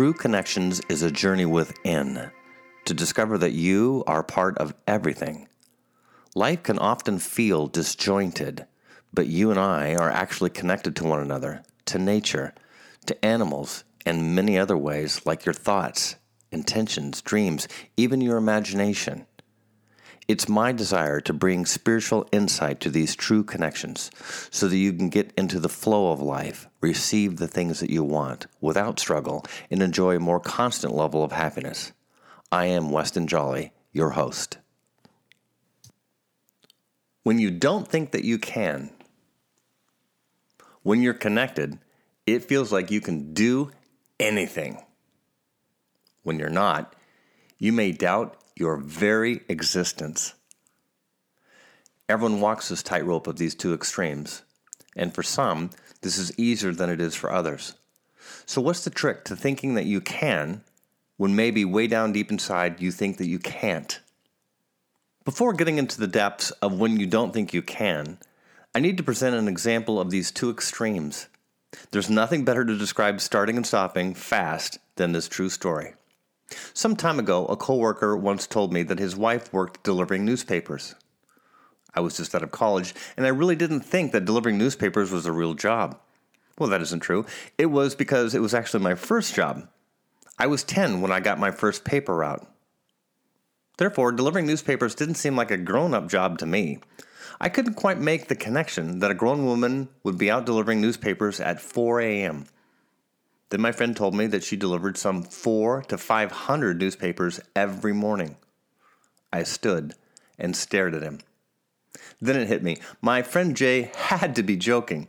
True Connections is a journey within to discover that you are part of everything. Life can often feel disjointed, but you and I are actually connected to one another, to nature, to animals, and many other ways like your thoughts, intentions, dreams, even your imagination. It's my desire to bring spiritual insight to these true connections so that you can get into the flow of life, receive the things that you want without struggle, and enjoy a more constant level of happiness. I am Weston Jolly, your host. When you don't think that you can, when you're connected, it feels like you can do anything. When you're not, you may doubt your very existence. Everyone walks this tightrope of these two extremes, and for some, this is easier than it is for others. So what's the trick to thinking that you can when maybe way down deep inside you think that you can't? Before getting into the depths of when you don't think you can, I need to present an example of these two extremes. There's nothing better to describe starting and stopping fast than this true story. Some time ago, a coworker once told me that his wife worked delivering newspapers. I was just out of college, and I really didn't think that delivering newspapers was a real job. Well, that isn't true. It was because it was actually my first job. I was 10 when I got my first paper route. Therefore, delivering newspapers didn't seem like a grown-up job to me. I couldn't quite make the connection that a grown woman would be out delivering newspapers at 4 a.m., Then my friend told me that she delivered some 400 to 500 newspapers every morning. I stood and stared at him. Then it hit me. My friend Jay had to be joking.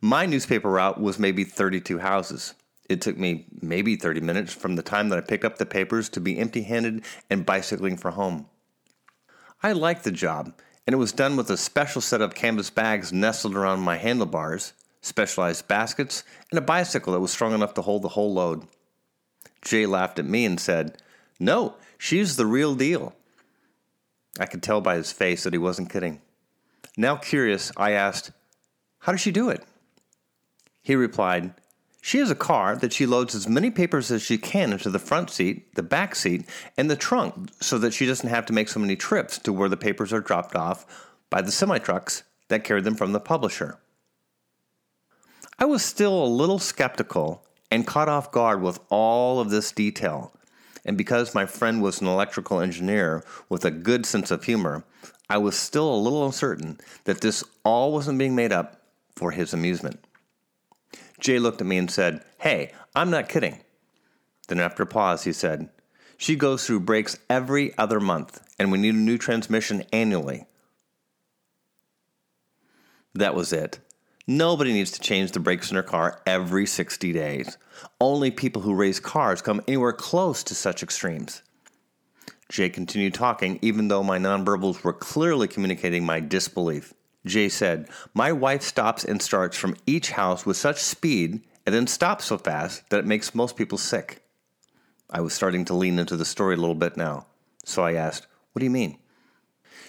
My newspaper route was maybe 32 houses. It took me maybe 30 minutes from the time that I picked up the papers to be empty-handed and bicycling for home. I liked the job, and it was done with a special set of canvas bags nestled around my handlebars, specialized baskets, and a bicycle that was strong enough to hold the whole load. Jay laughed at me and said, "No, she's the real deal." I could tell by his face that he wasn't kidding. Now curious, I asked, "How does she do it?" He replied, "She has a car that she loads as many papers as she can into the front seat, the back seat, and the trunk so that she doesn't have to make so many trips to where the papers are dropped off by the semi-trucks that carry them from the publisher." I was still a little skeptical and caught off guard with all of this detail, and because my friend was an electrical engineer with a good sense of humor, I was still a little uncertain that this all wasn't being made up for his amusement. Jay looked at me and said, "Hey, I'm not kidding." Then after a pause, he said, "She goes through breaks every other month, and we need a new transmission annually." That was it. Nobody needs to change the brakes in their car every 60 days. Only people who race cars come anywhere close to such extremes. Jay continued talking, even though my nonverbals were clearly communicating my disbelief. Jay said, "My wife stops and starts from each house with such speed and then stops so fast that it makes most people sick." I was starting to lean into the story a little bit now, so I asked, "What do you mean?"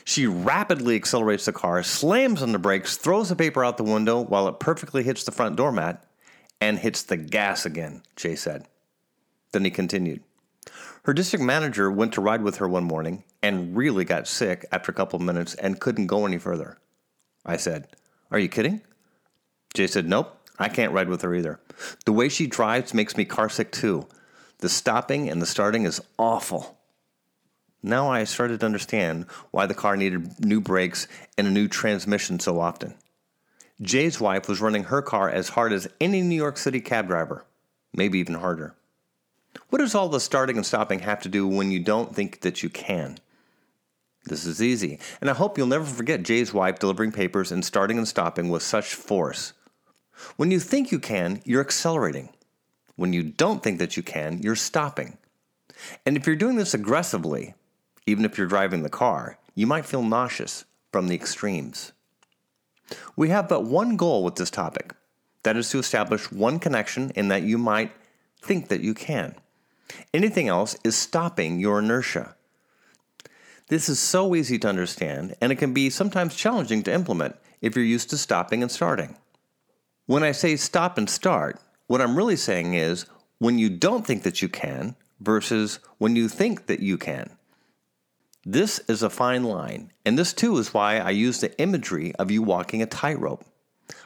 "She rapidly accelerates the car, slams on the brakes, throws the paper out the window while it perfectly hits the front doormat, and hits the gas again," Jay said. Then he continued. "Her district manager went to ride with her one morning and really got sick after a couple of minutes and couldn't go any further." I said, "Are you kidding?" Jay said, "Nope, I can't ride with her either. The way she drives makes me carsick too. The stopping and the starting is awful." Now I started to understand why the car needed new brakes and a new transmission so often. Jay's wife was running her car as hard as any New York City cab driver, maybe even harder. What does all the starting and stopping have to do when you don't think that you can? This is easy, and I hope you'll never forget Jay's wife delivering papers and starting and stopping with such force. When you think you can, you're accelerating. When you don't think that you can, you're stopping. And if you're doing this aggressively, even if you're driving the car, you might feel nauseous from the extremes. We have but one goal with this topic. That is to establish one connection in that you might think that you can. Anything else is stopping your inertia. This is so easy to understand, and it can be sometimes challenging to implement if you're used to stopping and starting. When I say stop and start, what I'm really saying is, when you don't think that you can versus when you think that you can. This is a fine line, and this too is why I use the imagery of you walking a tightrope.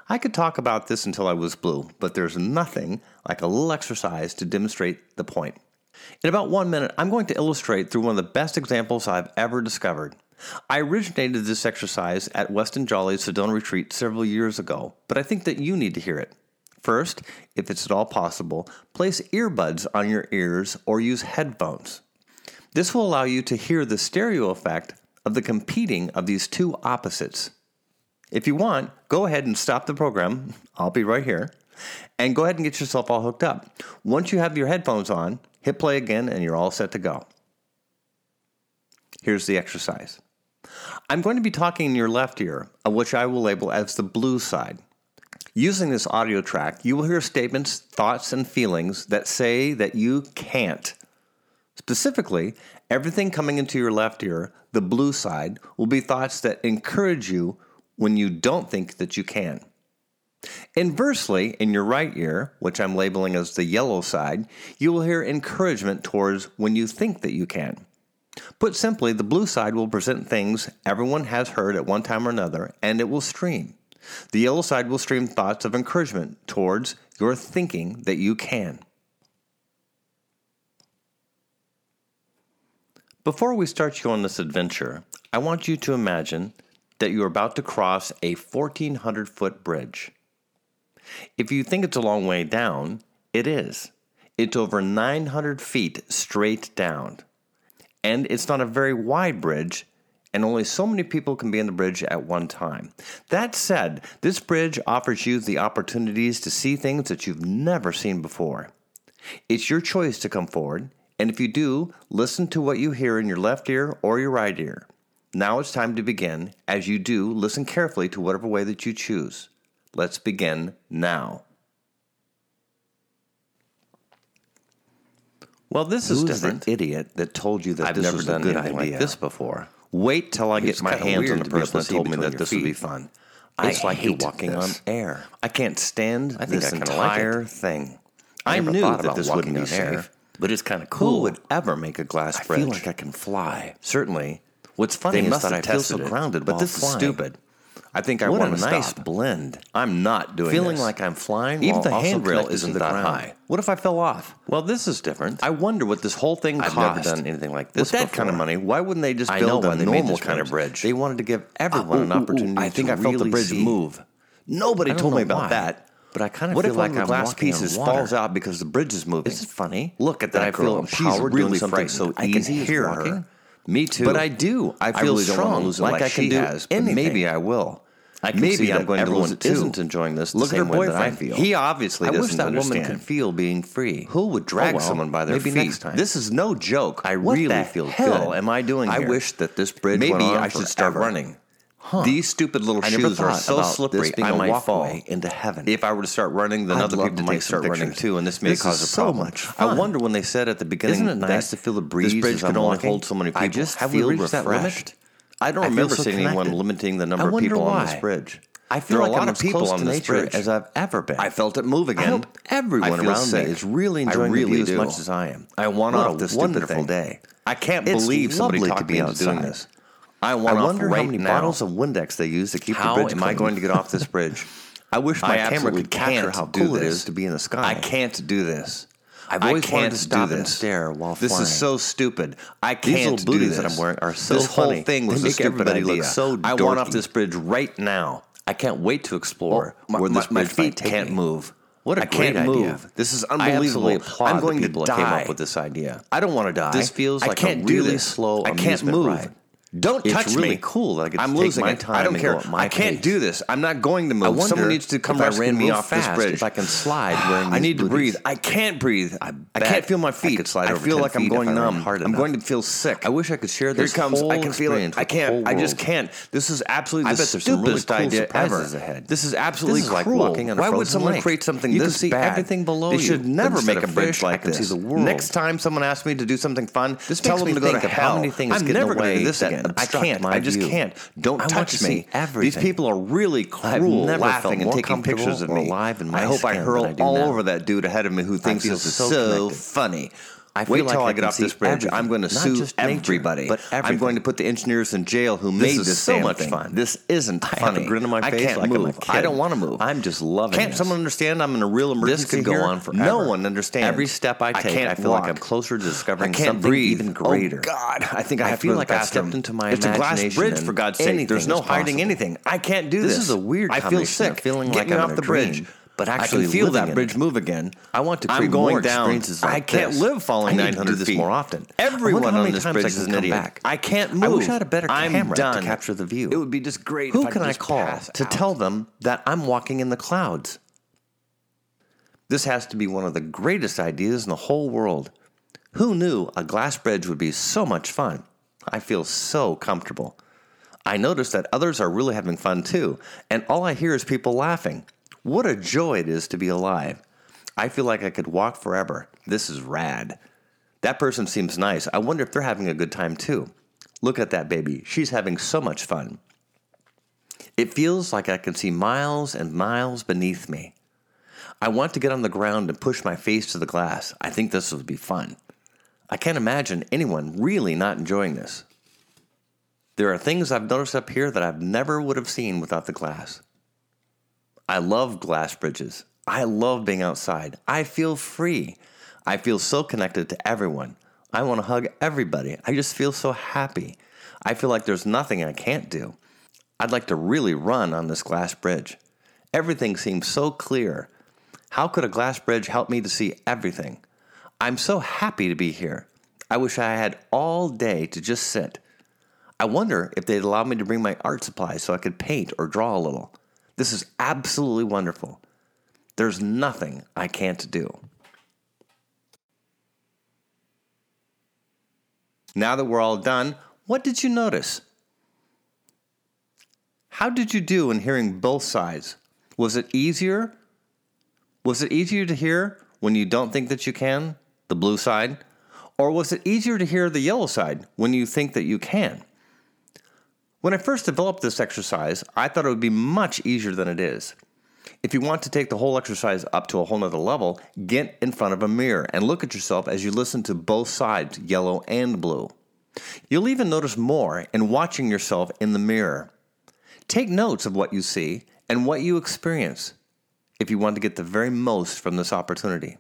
I could talk about this until I was blue, but there's nothing like a little exercise to demonstrate the point. In about 1 minute, I'm going to illustrate through one of the best examples I've ever discovered. I originated this exercise at Weston Jolly's Sedona Retreat several years ago, but I think that you need to hear it. First, if it's at all possible, place earbuds on your ears or use headphones. This will allow you to hear the stereo effect of the competing of these two opposites. If you want, go ahead and stop the program, I'll be right here, and go ahead and get yourself all hooked up. Once you have your headphones on, hit play again and you're all set to go. Here's the exercise. I'm going to be talking in your left ear, which I will label as the blue side. Using this audio track, you will hear statements, thoughts, and feelings that say that you can't. Specifically, everything coming into your left ear, the blue side, will be thoughts that encourage you when you don't think that you can. Inversely, in your right ear, which I'm labeling as the yellow side, you will hear encouragement towards when you think that you can. Put simply, the blue side will present things everyone has heard at one time or another, and it will stream. The yellow side will stream thoughts of encouragement towards your thinking that you can. Before we start you on this adventure, I want you to imagine that you're about to cross a 1,400-foot bridge. If you think it's a long way down, it is. It's over 900 feet straight down. And it's not a very wide bridge, and only so many people can be on the bridge at one time. That said, this bridge offers you the opportunities to see things that you've never seen before. It's your choice to come forward, and if you do, listen to what you hear in your left ear or your right ear. Now it's time to begin. As you do, listen carefully to whatever way that you choose. Let's begin now. Well, this is different. Who's the idiot that told you that this was a good idea? I've never done anything like this before. Wait till I get my hands on the person that told me that this would be fun. It's like you're walking on air. I can't stand this entire thing. I knew that this wouldn't be safe. But it's kind of cool. Who would ever make a glass bridge? I feel like I can fly. Certainly. What's funny is that I feel so grounded, but this is stupid. I think I want to stop. What a nice blend. I'm not doing this. Feeling like I'm flying while also connected to the ground. Even the handrail isn't that high. What if I fell off? Well, this is different. I wonder what this whole thing cost. I've never done anything like this before. With that kind of money, why wouldn't they just build a normal kind of bridge? They wanted to give everyone an opportunity. I think I felt the bridge move. Nobody told me about that. But I kind of feel like I'm walking on water. What if one of the glass pieces falls out because the bridge is moving? Is it funny? Look at that girl. She's really frightened. So I can hear her. Me too. But I do. I feel strong. Like I can do anything. Maybe I will. Maybe I'm going to lose it too. Everyone isn't enjoying this the same way that I feel. He obviously doesn't understand. I wish that woman could feel being free. Who would drag someone by their feet? Maybe next time. This is no joke. I really feel good. What the hell am I doing here? I wish that this bridge went on forever. Maybe I should start running. Huh. These stupid little shoes are so slippery, I might fall into heaven. If I were to start running, then other people might start running too, and this may cause a problem. This is so much fun. I wonder when they said at the beginning, isn't it nice to feel the breeze? This bridge can only hold so many people. I just feel refreshed. I don't remember seeing anyone limiting the number of people on this bridge. I feel like I'm as close to nature as I've ever been. I felt it move again. I hope everyone around me is really enjoying the view as much as I am. I want off this wonderful day. I can't believe somebody talked me into doing this. I wonder how many bottles of Windex they use to keep the bridge clean. How am I going to get off this bridge? I wish my camera could capture how cool it is to be in the sky. I can't do this. I've always wanted to stop and stare while flying. This is so stupid. I can't do this. These little booties that I'm wearing are so funny. This whole thing was a stupid idea. I want off this bridge right now. I can't wait to explore where this bridge might take me. My feet can't move. What a great idea. This is unbelievable. I absolutely applaud the people that came up with this idea. I don't want to die. This feels like a really slow amusement ride. Don't touch me. It's really cool. I'm losing my time. I don't care. I can't do this. I'm not going to move. Someone needs to come rescue me off this bridge. If I can slide wearing these booties. I need to breathe. I can't breathe. I can't feel my feet. I feel like I'm going numb. I'm going to feel sick. I wish I could share this whole experience. I can't. I just can't. This is absolutely the stupidest idea ever. This is absolutely cruel. Why would someone create something this bad? You can see everything below you. They should never make a bridge like this. Next time someone asks me to do something fun, tell them to go to hell. I'm never going to do this again. I can't. Don't I touch me. These people are really cruel, laughing and taking pictures of me. I hope I hurl all over that dude ahead of me who thinks this is so funny. Wait till I get off this bridge. I'm going to sue everybody. I'm going to put the engineers in jail who made this so much fun. This isn't funny. I have a grin on my face. I can't move. I don't want to move. I'm just loving it. Can't someone understand? I'm in a real emergency. This could go on forever. No one understands. Every step I take, I feel like I'm closer to discovering something even greater. Oh God! I think I have to go to the bathroom. I feel like I stepped into my imagination. It's a glass bridge, for God's sake. There's no hiding anything. I can't do this. This is a weird combination of feeling like I'm in a dream. Get me off the bridge. But actually, I can feel that bridge move again. I want to create more experiences like this. I can't live falling 900 feet. I need to do this more often. Everyone on this bridge is an idiot. I can't move. I wish I had a better camera to capture the view. It would be just great. Who can I call to tell them that I'm walking in the clouds? This has to be one of the greatest ideas in the whole world. Who knew a glass bridge would be so much fun? I feel so comfortable. I notice that others are really having fun too, and all I hear is people laughing. What a joy it is to be alive. I feel like I could walk forever. This is rad. That person seems nice. I wonder if they're having a good time too. Look at that baby. She's having so much fun. It feels like I can see miles and miles beneath me. I want to get on the ground and push my face to the glass. I think this would be fun. I can't imagine anyone really not enjoying this. There are things I've noticed up here that I never would have seen without the glass. I love glass bridges. I love being outside. I feel free. I feel so connected to everyone. I want to hug everybody. I just feel so happy. I feel like there's nothing I can't do. I'd like to really run on this glass bridge. Everything seems so clear. How could a glass bridge help me to see everything? I'm so happy to be here. I wish I had all day to just sit. I wonder if they'd allow me to bring my art supplies so I could paint or draw a little. This is absolutely wonderful. There's nothing I can't do. Now that we're all done, what did you notice? How did you do in hearing both sides? Was it easier? Was it easier to hear when you don't think that you can, the blue side? Or was it easier to hear the yellow side when you think that you can? When I first developed this exercise, I thought it would be much easier than it is. If you want to take the whole exercise up to a whole nother level, get in front of a mirror and look at yourself as you listen to both sides, yellow and blue. You'll even notice more in watching yourself in the mirror. Take notes of what you see and what you experience if you want to get the very most from this opportunity.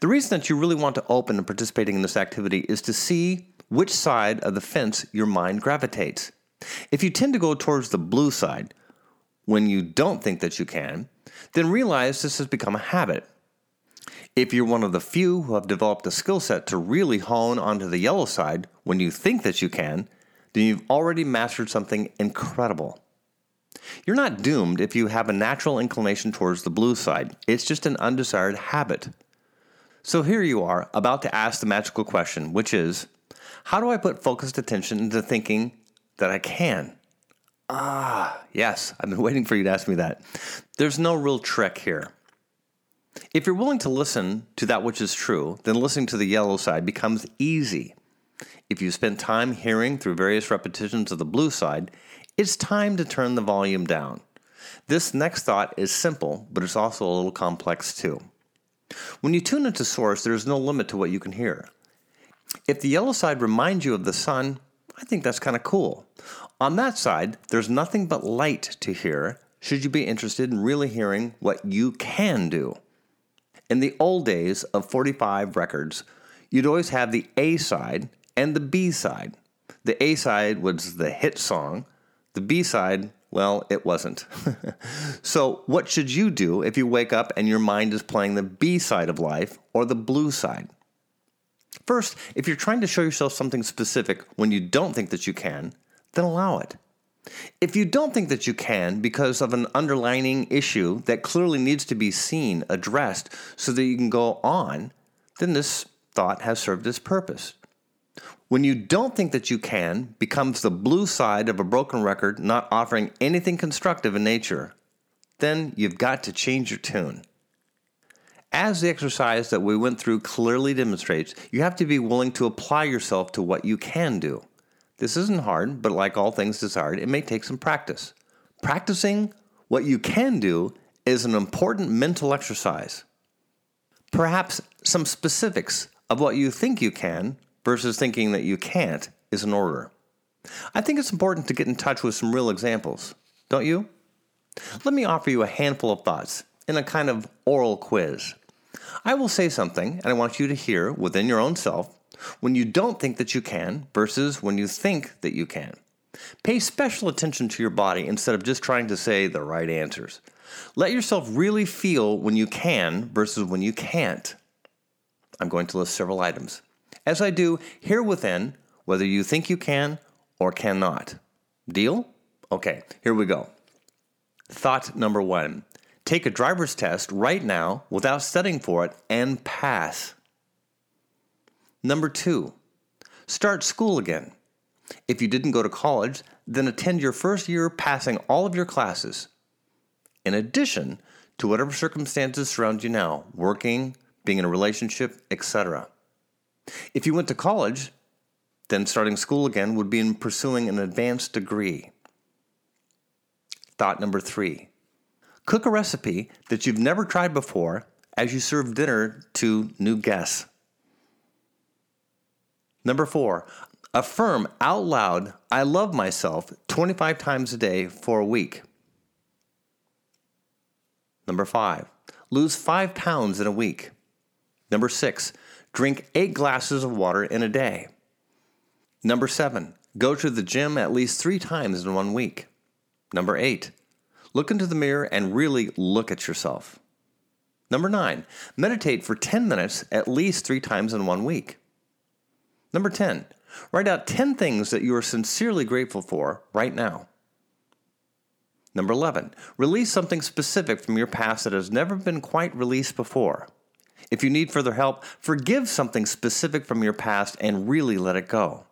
The reason that you really want to open and participating in this activity is to see which side of the fence your mind gravitates. If you tend to go towards the blue side when you don't think that you can, then realize this has become a habit. If you're one of the few who have developed a skill set to really hone onto the yellow side when you think that you can, then you've already mastered something incredible. You're not doomed if you have a natural inclination towards the blue side. It's just an undesired habit. So here you are, about to ask the magical question, which is, how do I put focused attention into thinking that I can? Yes, I've been waiting for you to ask me that. There's no real trick here. If you're willing to listen to that which is true, then listening to the yellow side becomes easy. If you spend time hearing through various repetitions of the blue side, it's time to turn the volume down. This next thought is simple, but it's also a little complex too. When you tune into source, there's no limit to what you can hear. If the yellow side reminds you of the sun, I think that's kind of cool. On that side, there's nothing but light to hear should you be interested in really hearing what you can do. In the old days of 45 records, you'd always have the A side and the B side. The A side was the hit song. The B side, well, it wasn't. So what should you do if you wake up and your mind is playing the B side of life or the blue side? First, if you're trying to show yourself something specific when you don't think that you can, then allow it. If you don't think that you can because of an underlying issue that clearly needs to be seen, addressed, so that you can go on, then this thought has served its purpose. When you don't think that you can becomes the blue side of a broken record not offering anything constructive in nature, then you've got to change your tune. As the exercise that we went through clearly demonstrates, you have to be willing to apply yourself to what you can do. This isn't hard, but like all things it's hard, it may take some practice. Practicing what you can do is an important mental exercise. Perhaps some specifics of what you think you can versus thinking that you can't is in order. I think it's important to get in touch with some real examples, don't you? Let me offer you a handful of thoughts in a kind of oral quiz. I will say something, and I want you to hear within your own self when you don't think that you can versus when you think that you can. Pay special attention to your body instead of just trying to say the right answers. Let yourself really feel when you can versus when you can't. I'm going to list several items. As I do, hear within whether you think you can or cannot. Deal? Okay, here we go. Thought number one. Take a driver's test right now without studying for it and pass. Number two, start school again. If you didn't go to college, then attend your first year passing all of your classes. In addition to whatever circumstances surround you now, working, being in a relationship, etc. If you went to college, then starting school again would be in pursuing an advanced degree. Thought number three. Cook a recipe that you've never tried before as you serve dinner to new guests. Number four, affirm out loud, I love myself 25 times a day for a week. Number five, lose 5 pounds in a week. Number six, drink 8 glasses of water in a day. Number seven, go to the gym at least 3 times in 1 week. Number eight, look into the mirror and really look at yourself. Number 9, meditate for 10 minutes at least 3 times in 1 week. Number 10, write out 10 things that you are sincerely grateful for right now. Number 11, release something specific from your past that has never been quite released before. If you need further help, forgive something specific from your past and really let it go.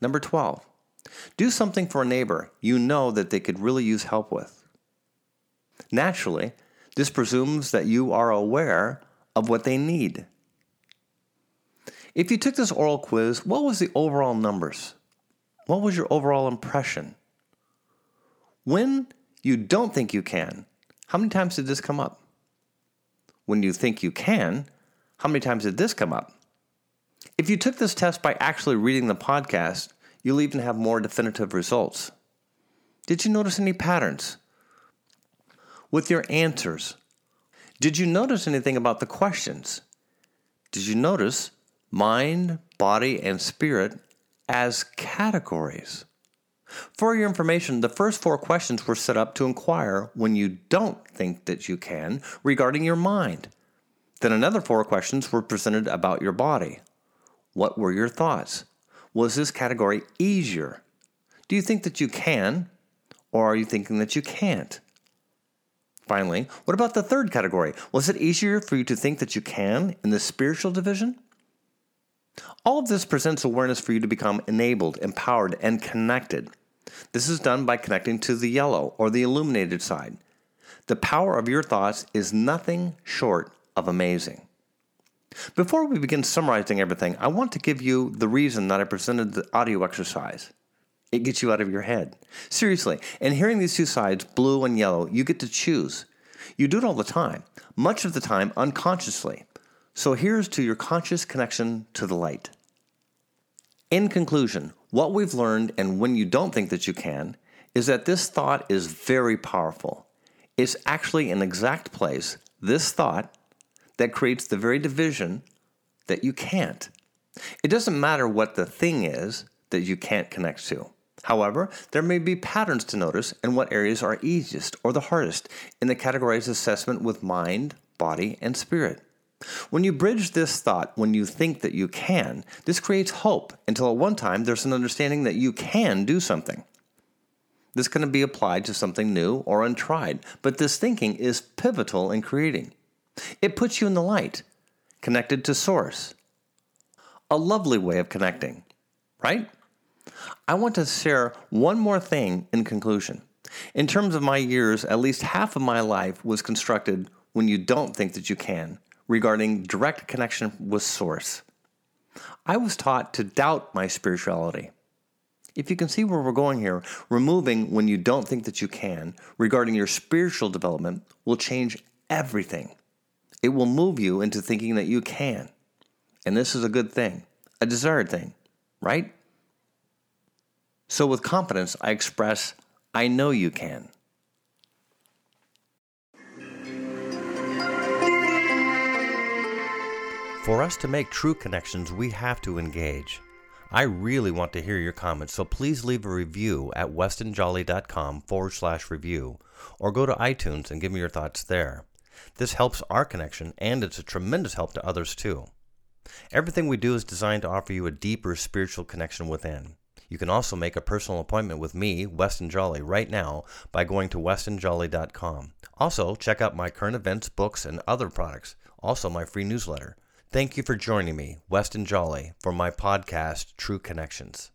Number 12, do something for a neighbor you know that they could really use help with. Naturally, this presumes that you are aware of what they need. If you took this oral quiz, what was the overall numbers? What was your overall impression? When you don't think you can, how many times did this come up? When you think you can, how many times did this come up? If you took this test by actually reading the podcast, you'll even have more definitive results. Did you notice any patterns with your answers? Did you notice anything about the questions? Did you notice mind, body, and spirit as categories? For your information, the first 4 questions were set up to inquire when you don't think that you can regarding your mind. Then another 4 questions were presented about your body. What were your thoughts? Was this category easier? Do you think that you can, or are you thinking that you can't? Finally, what about the third category? Was it easier for you to think that you can in the spiritual division? All of this presents awareness for you to become enabled, empowered, and connected. This is done by connecting to the yellow or the illuminated side. The power of your thoughts is nothing short of amazing. Before we begin summarizing everything, I want to give you the reason that I presented the audio exercise. It gets you out of your head. Seriously, in hearing these 2 sides, blue and yellow, you get to choose. You do it all the time, much of the time unconsciously. So here's to your conscious connection to the light. In conclusion, what we've learned and when you don't think that you can is that this thought is very powerful. It's actually an exact place, this thought, that creates the very division that you can't. It doesn't matter what the thing is that you can't connect to. However, there may be patterns to notice and what areas are easiest or the hardest in the categorized assessment with mind, body, and spirit. When you bridge this thought when you think that you can, this creates hope until at one time there's an understanding that you can do something. This can be applied to something new or untried, but this thinking is pivotal in creating. It puts you in the light, connected to source. A lovely way of connecting, right? I want to share one more thing in conclusion. In terms of my years, at least half of my life was constructed when you don't think that you can, regarding direct connection with source. I was taught to doubt my spirituality. If you can see where we're going here, removing when you don't think that you can regarding your spiritual development will change everything. It will move you into thinking that you can. And this is a good thing, a desired thing, right? So with confidence, I express, I know you can. For us to make true connections, we have to engage. I really want to hear your comments, so please leave a review at westonjolly.com/review or go to iTunes and give me your thoughts there. This helps our connection, and it's a tremendous help to others too. Everything we do is designed to offer you a deeper spiritual connection within. You can also make a personal appointment with me, Weston Jolly, right now by going to westonjolly.com. Also, check out my current events, books, and other products. Also, my free newsletter. Thank you for joining me, Weston Jolly, for my podcast, True Connections.